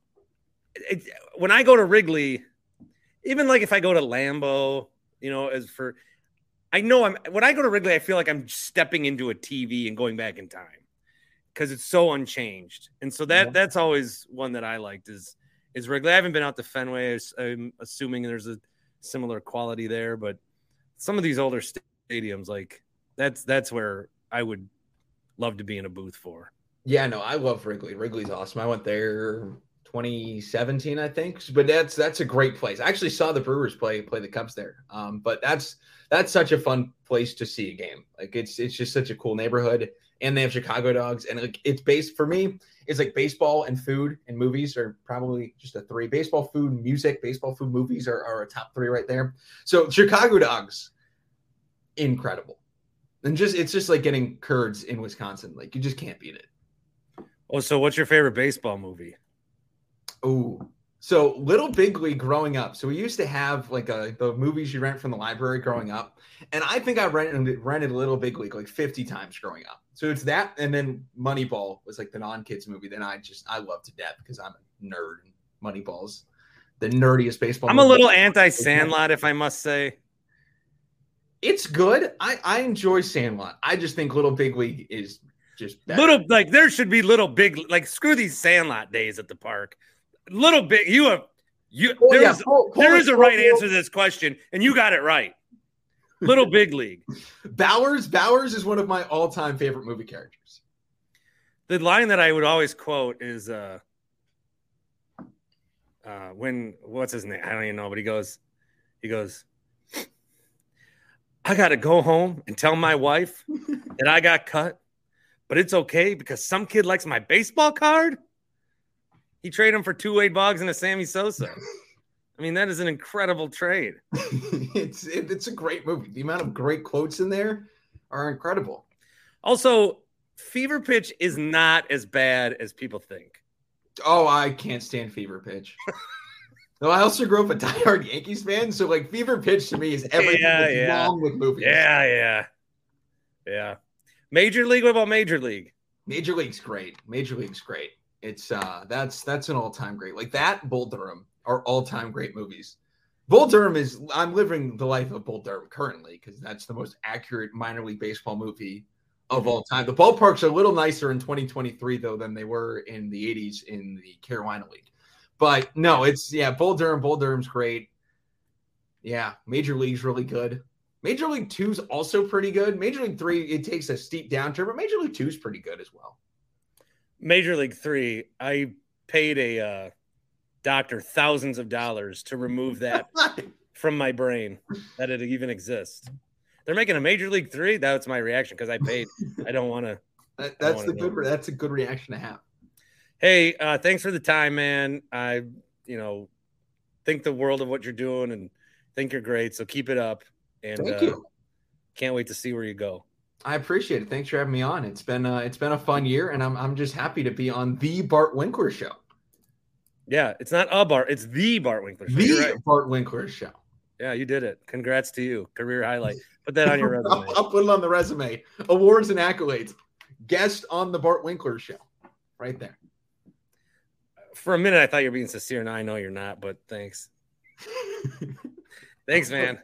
it, it, when I go to Wrigley, even, like, if I go to Lambeau, you know, as for – I know I'm – when I go to Wrigley, I feel like I'm stepping into a T V and going back in time. Because it's so unchanged, and so that yeah. that's always one that I liked is is Wrigley. I haven't been out to Fenway. I'm assuming there's a similar quality there, but some of these older stadiums, like that's that's where I would love to be in a booth for. Yeah, no, I love Wrigley. Wrigley's awesome. I went there twenty seventeen, I think, but that's that's a great place. I actually saw the Brewers play play the Cubs there, um, but that's that's such a fun place to see a game. Like it's it's just such a cool neighborhood. And they have Chicago dogs. And, like, it's based for me, it's like baseball and food and movies are probably just a three. Baseball, food, music, baseball, food, movies are, are a top three right there. So Chicago dogs, incredible. And just it's just like getting curds in Wisconsin. Like, you just can't beat it. Oh, so what's your favorite baseball movie? Oh, so Little Big League growing up. So we used to have like a, the movies you rent from the library growing up. And I think I rented, rented Little Big League like fifty times growing up. So it's that, and then Moneyball was like the non-kids movie that I just I love to death because I'm a nerd. Moneyball's the nerdiest baseball. I'm a little anti-Sandlot, if I must say. It's good. I, I enjoy Sandlot. I just think Little Big League is just better. Little like there should be Little Big like screw these Sandlot days at the park. Little Big you have you oh, there, yeah. is, pull, pull there is a pull, right pull. answer to this question, and you got it right. Little Big League. Bowers Bowers is one of my all-time favorite movie characters. The line that I would always quote is uh, uh, when what's his name? I don't even know, but he goes, he goes, I gotta go home and tell my wife that I got cut, but it's okay because some kid likes my baseball card. He traded him for two Wade Boggs and a Sammy Sosa. I mean, that is an incredible trade. it's it, it's a great movie. The amount of great quotes in there are incredible. Also, Fever Pitch is not as bad as people think. Oh, I can't stand Fever Pitch. No, I also grew up a diehard Yankees fan, so like Fever Pitch to me is everything yeah, that's yeah. wrong with movies. Yeah, yeah. Yeah. Major League, what about Major League? Major League's great. Major League's great. It's uh, that's that's an all-time great. Like that, Bull Durham are all-time great movies. Bull Durham is, I'm living the life of Bull Durham currently because that's the most accurate minor league baseball movie of all time. The ballparks are a little nicer in twenty twenty-three, though, than they were in the eighties in the Carolina League. But no, it's, yeah, Bull Durham. Bull Durham's great. Yeah, Major League's really good. Major League two is also pretty good. Major League three, it takes a steep downturn, but Major League two is pretty good as well. Major League three, I paid a uh, doctor thousands of dollars to remove that from my brain, that it even exists. They're making a Major League three? That's my reaction because I paid. I don't want to. That, that's the good. Re- that's a good reaction to have. Hey, uh, thanks for the time, man. I, you know, think the world of what you're doing and think you're great. So keep it up. And thank uh, you. Can't wait to see where you go. I appreciate it. Thanks for having me on. It's been uh, it's been a fun year, and I'm I'm just happy to be on the Bart Winkler Show. Yeah, it's not a Bart, it's the Bart Winkler Show. The right. Bart Winkler Show. Yeah, you did it. Congrats to you. Career highlight. Put that on your resume. I'll, I'll put it on the resume. Awards and accolades. Guest on the Bart Winkler Show. Right there. For a minute, I thought you were being sincere, and I know you're not, but thanks. Thanks, man.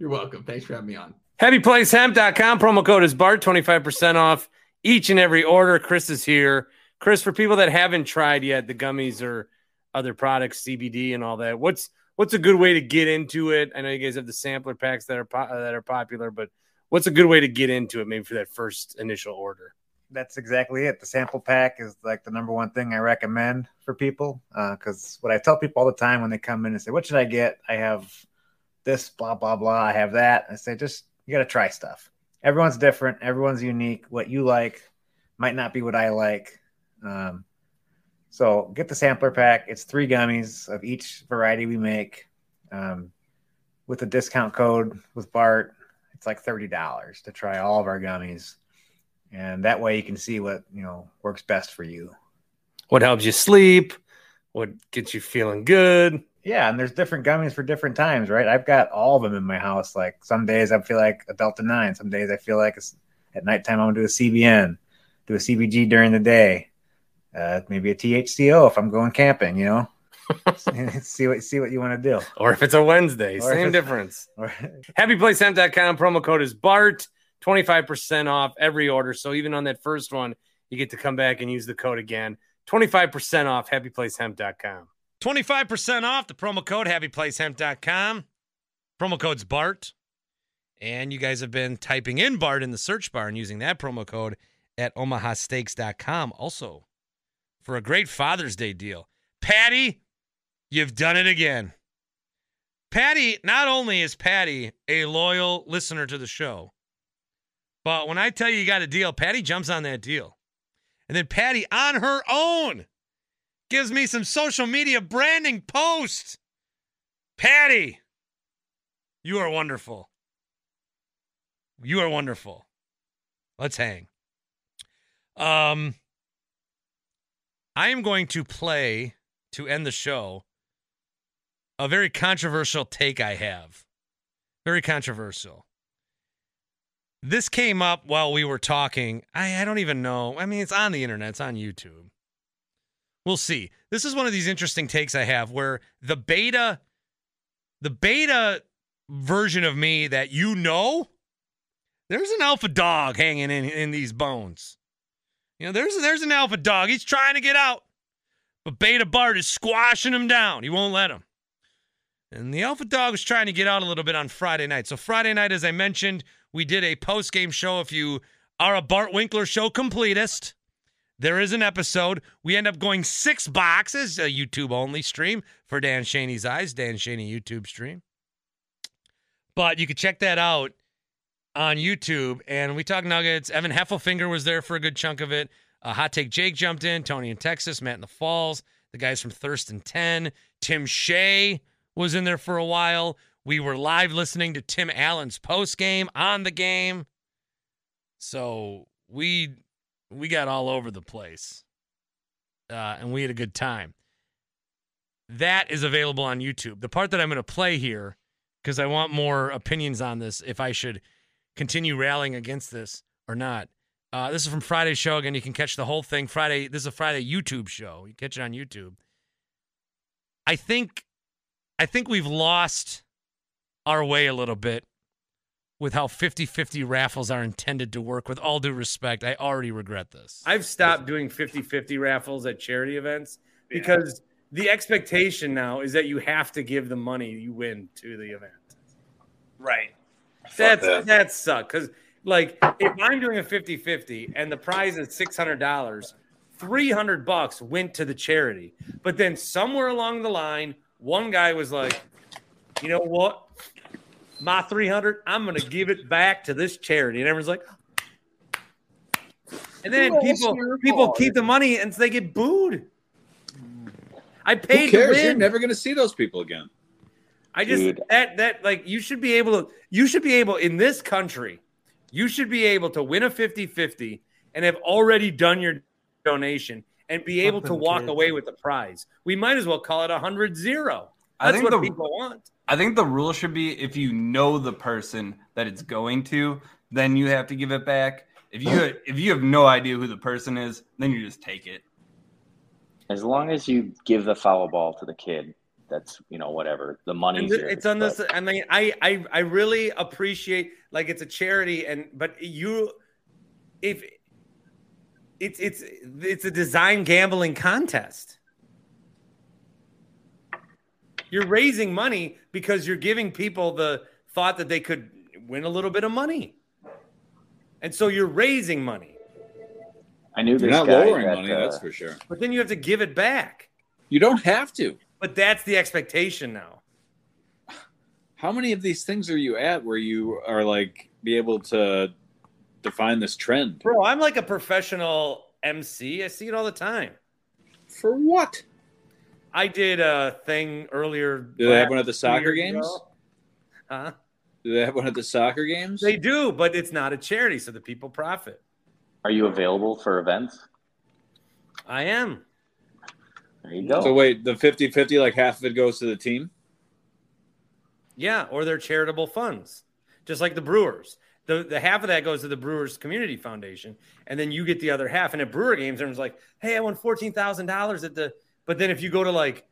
You're welcome. Thanks for having me on. Happy place hemp dot com. Promo code is BART. twenty-five percent off each and every order. Chris is here. Chris, for people that haven't tried yet, the gummies or other products, C B D and all that, what's what's a good way to get into it? I know you guys have the sampler packs that are po- that are popular, but what's a good way to get into it maybe for that first initial order? That's exactly it. The sample pack is like the number one thing I recommend for people because uh, what I tell people all the time when they come in and say, what should I get? I have this, blah, blah, blah. I have that. I say, just, you got to try stuff. Everyone's different. Everyone's unique. What you like might not be what I like. Um, so get the sampler pack. It's three gummies of each variety we make. Um, with a discount code with BART, it's like thirty dollars to try all of our gummies. And that way you can see what, you know, works best for you. What helps you sleep? What gets you feeling good? Yeah, and there's different gummies for different times, right? I've got all of them in my house. Like some days I feel like a Delta nine. Some days I feel like it's, at nighttime I'm going to do a C B N, do a C B G during the day, uh, maybe a T H C O if I'm going camping, you know? see what see what you want to do. Or if it's a Wednesday, or same difference. Or... happy place hemp dot com, promo code is BART, twenty-five percent off every order. So even on that first one, you get to come back and use the code again. twenty-five percent off, happy place hemp dot com. twenty-five percent off the promo code, happy place hemp dot com. Promo code's BART. And you guys have been typing in BART in the search bar and using that promo code at omaha steaks dot com. Also, for a great Father's Day deal. Patty, you've done it again. Patty, not only is Patty a loyal listener to the show, but when I tell you you got a deal, Patty jumps on that deal. And then Patty, on her own, gives me some social media branding posts. Patty, you are wonderful. You are wonderful. Let's hang. Um, I am going to play, to end the show, a very controversial take I have. Very controversial. This came up while we were talking. I, I don't even know. I mean, it's on the internet. It's on YouTube. We'll see. This is one of these interesting takes I have where the beta, the beta version of me that you know, there's an alpha dog hanging in, in these bones. You know, there's there's an alpha dog. He's trying to get out, but Beta Bart is squashing him down. He won't let him. And the alpha dog was trying to get out a little bit on Friday night. So Friday night, as I mentioned, we did a post-game show. If you are a Bart Winkler Show completist, there is an episode. We end up going six boxes, a YouTube-only stream for Dan Schaney's Eyes, Dan Schaney YouTube stream. But you can check that out on YouTube. And we talk nuggets. Evan Heffelfinger was there for a good chunk of it. Uh, Hot Take Jake jumped in. Tony in Texas. Matt in the Falls. The guys from Thurston ten. Tim Shea was in there for a while. We were live listening to Tim Allen's post-game on the game. So we... We got all over the place, uh, and we had a good time. That is available on YouTube. The part that I'm going to play here, because I want more opinions on this, if I should continue rallying against this or not. Uh, this is from Friday's show. Again, you can catch the whole thing Friday. This is a Friday YouTube show. You can catch it on YouTube. I think, I think we've lost our way a little bit with how fifty-fifty raffles are intended to work. With all due respect, I already regret this. I've stopped doing fifty-fifty raffles at charity events because yeah. the expectation now is that you have to give the money you win to the event. Right. That's that. that sucks. Because, like, if I'm doing a fifty-fifty and the prize is six hundred dollars, three hundred bucks went to the charity. But then somewhere along the line, one guy was like, you know what? My three hundred, I'm going to give it back to this charity. And everyone's like, and then people people keep the money and they get booed. I paid to win. You're never going to see those people again. I just, Dude. that, that, like, you should be able to, you should be able, in this country, you should be able to win a fifty-fifty and have already done your donation and be able to walk away with the prize. We might as well call it one hundred zero. That's what people want. I think the rule should be if you know the person that it's going to, then you have to give it back. If you if you have no idea who the person is, then you just take it. As long as you give the foul ball to the kid, that's, you know, whatever. The money's there. It's on this. I mean, I, I I really appreciate, like, it's a charity, and but you if it's it's it's a design gambling contest. You're raising money because you're giving people the thought that they could win a little bit of money. And so you're raising money. I knew this guy. You're not lowering money, that's for sure. But then you have to give it back. You don't have to. But that's the expectation now. How many of these things are you at where you are, like, be able to define this trend? Bro, I'm like a professional M C. I see it all the time. For what? I did a thing earlier. Do they have one at the soccer games? Huh? Do they have one at the soccer games? They do, but it's not a charity, so the people profit. Are you available for events? I am. There you go. So wait, the fifty-fifty, like half of it goes to the team? Yeah, or their charitable funds, just like the Brewers. The the half of that goes to the Brewers Community Foundation, and then you get the other half. And at Brewer games, everyone's like, hey, I won fourteen thousand dollars at the – But then if you go to, like,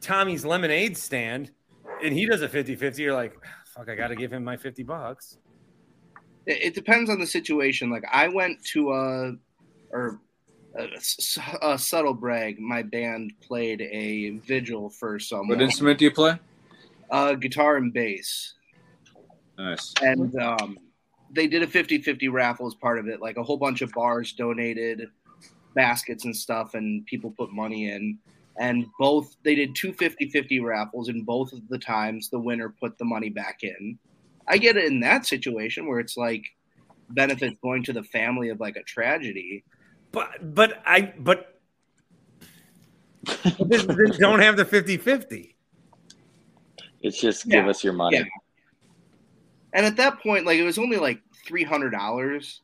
Tommy's lemonade stand and he does a fifty-fifty, you're like, fuck, I got to give him my fifty bucks. It depends on the situation. Like, I went to a or a, a subtle brag. My band played a vigil for someone. What instrument do you play? Uh, guitar and bass. Nice. And um, they did a fifty-fifty raffle as part of it. Like, a whole bunch of bars donated baskets and stuff, and people put money in. And both they did two fifty-fifty raffles, and both of the times the winner put the money back in. I get it in that situation where it's like benefits going to the family of, like, a tragedy. But but I but this, this don't have the fifty-fifty. It's just yeah. give us your money. Yeah. And at that point, like, it was only like three hundred dollars.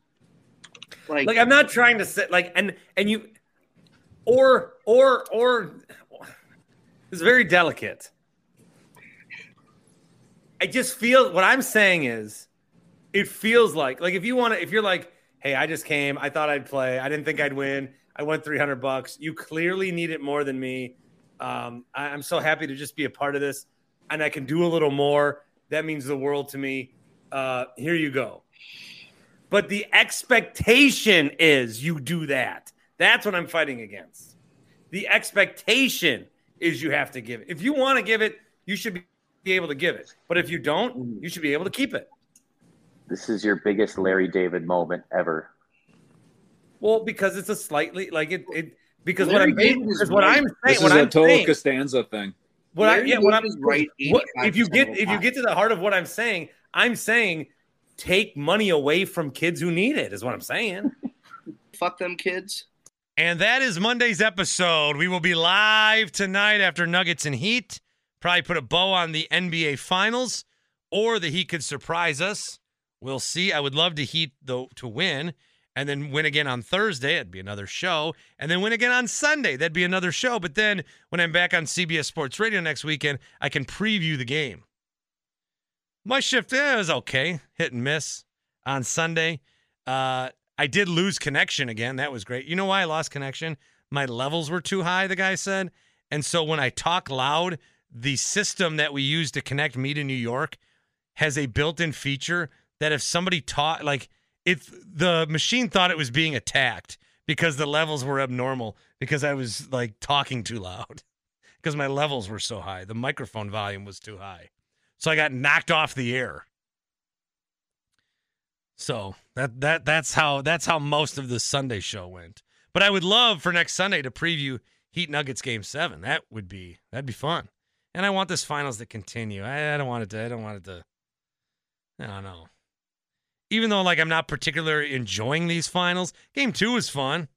Like, like I'm not trying to say, like, and and you. Or, or, or, it's very delicate. I just feel what I'm saying is it feels like, like, if you want to, if you're like, hey, I just came, I thought I'd play, I didn't think I'd win, I won three hundred bucks. You clearly need it more than me. Um, I, I'm so happy to just be a part of this, and I can do a little more. That means the world to me. Uh, here you go. But the expectation is you do that. That's what I'm fighting against. The expectation is you have to give it. If you want to give it, you should be able to give it. But if you don't, you should be able to keep it. This is your biggest Larry David moment ever. Well, because it's a slightly like it. it because Larry what I'm is what right. I'm saying. This what is I'm a total saying, Costanza thing. What Larry I yeah, what I'm right. What, if you get if you get to the heart of what I'm saying, I'm saying take money away from kids who need it. Is what I'm saying. Fuck them kids. And that is Monday's episode. We will be live tonight after Nuggets and Heat. Probably put a bow on the N B A Finals, or the Heat could surprise us. We'll see. I would love the Heat, though, to win, and then win again on Thursday. It'd be another show. And then win again on Sunday. That'd be another show. But then when I'm back on C B S Sports Radio next weekend, I can preview the game. My shift eh, is okay. Hit and miss. on Sunday. Uh, I did lose connection again. That was great. You know why I lost connection? My levels were too high, the guy said. And so when I talk loud, the system that we use to connect me to New York has a built-in feature that if somebody taught, like, if the machine thought it was being attacked because the levels were abnormal because I was, like, talking too loud because my levels were so high. The microphone volume was too high. So I got knocked off the air. So that that that's how that's how most of the Sunday show went. But I would love for next Sunday to preview Heat Nuggets Game Seven. That would be that'd be fun. And I want this finals to continue. I, I don't want it to. I don't want it to. I don't know. Even though, like, I'm not particularly enjoying these finals, Game Two was fun.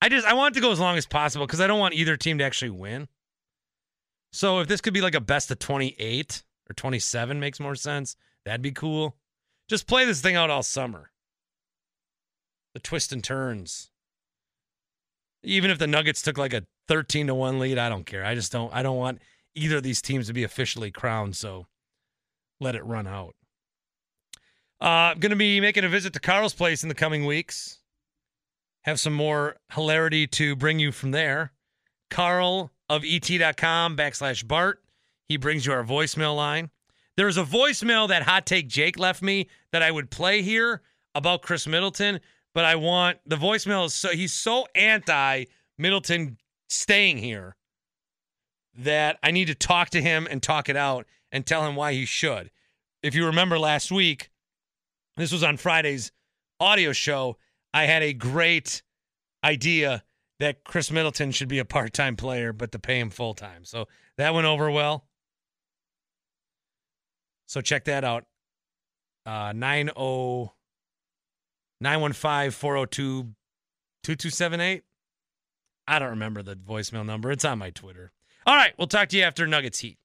I just I want it to go as long as possible because I don't want either team to actually win. So if this could be like a best of twenty-eight or twenty-seven, makes more sense. That'd be cool. Just play this thing out all summer. The twists and turns. Even if the Nuggets took like a thirteen to one lead, I don't care. I just don't I don't want either of these teams to be officially crowned, so let it run out. Uh, I'm going to be making a visit to Carl's place in the coming weeks. Have some more hilarity to bring you from there. Carl of et dot com backslash Bart. He brings you our voicemail line. There's a voicemail that Hot Take Jake left me that I would play here about Chris Middleton, but I want the voicemail. Is so he's so anti Middleton staying here that I need to talk to him and talk it out and tell him why he should. If you remember last week, this was on Friday's audio show. I had a great idea that Chris Middleton should be a part-time player, but to pay him full-time. So that went over well. So check that out. Uh, nine oh, nine one five, four oh two, two two seven eight. I don't remember the voicemail number. It's on my Twitter. All right, we'll talk to you after Nuggets Heat.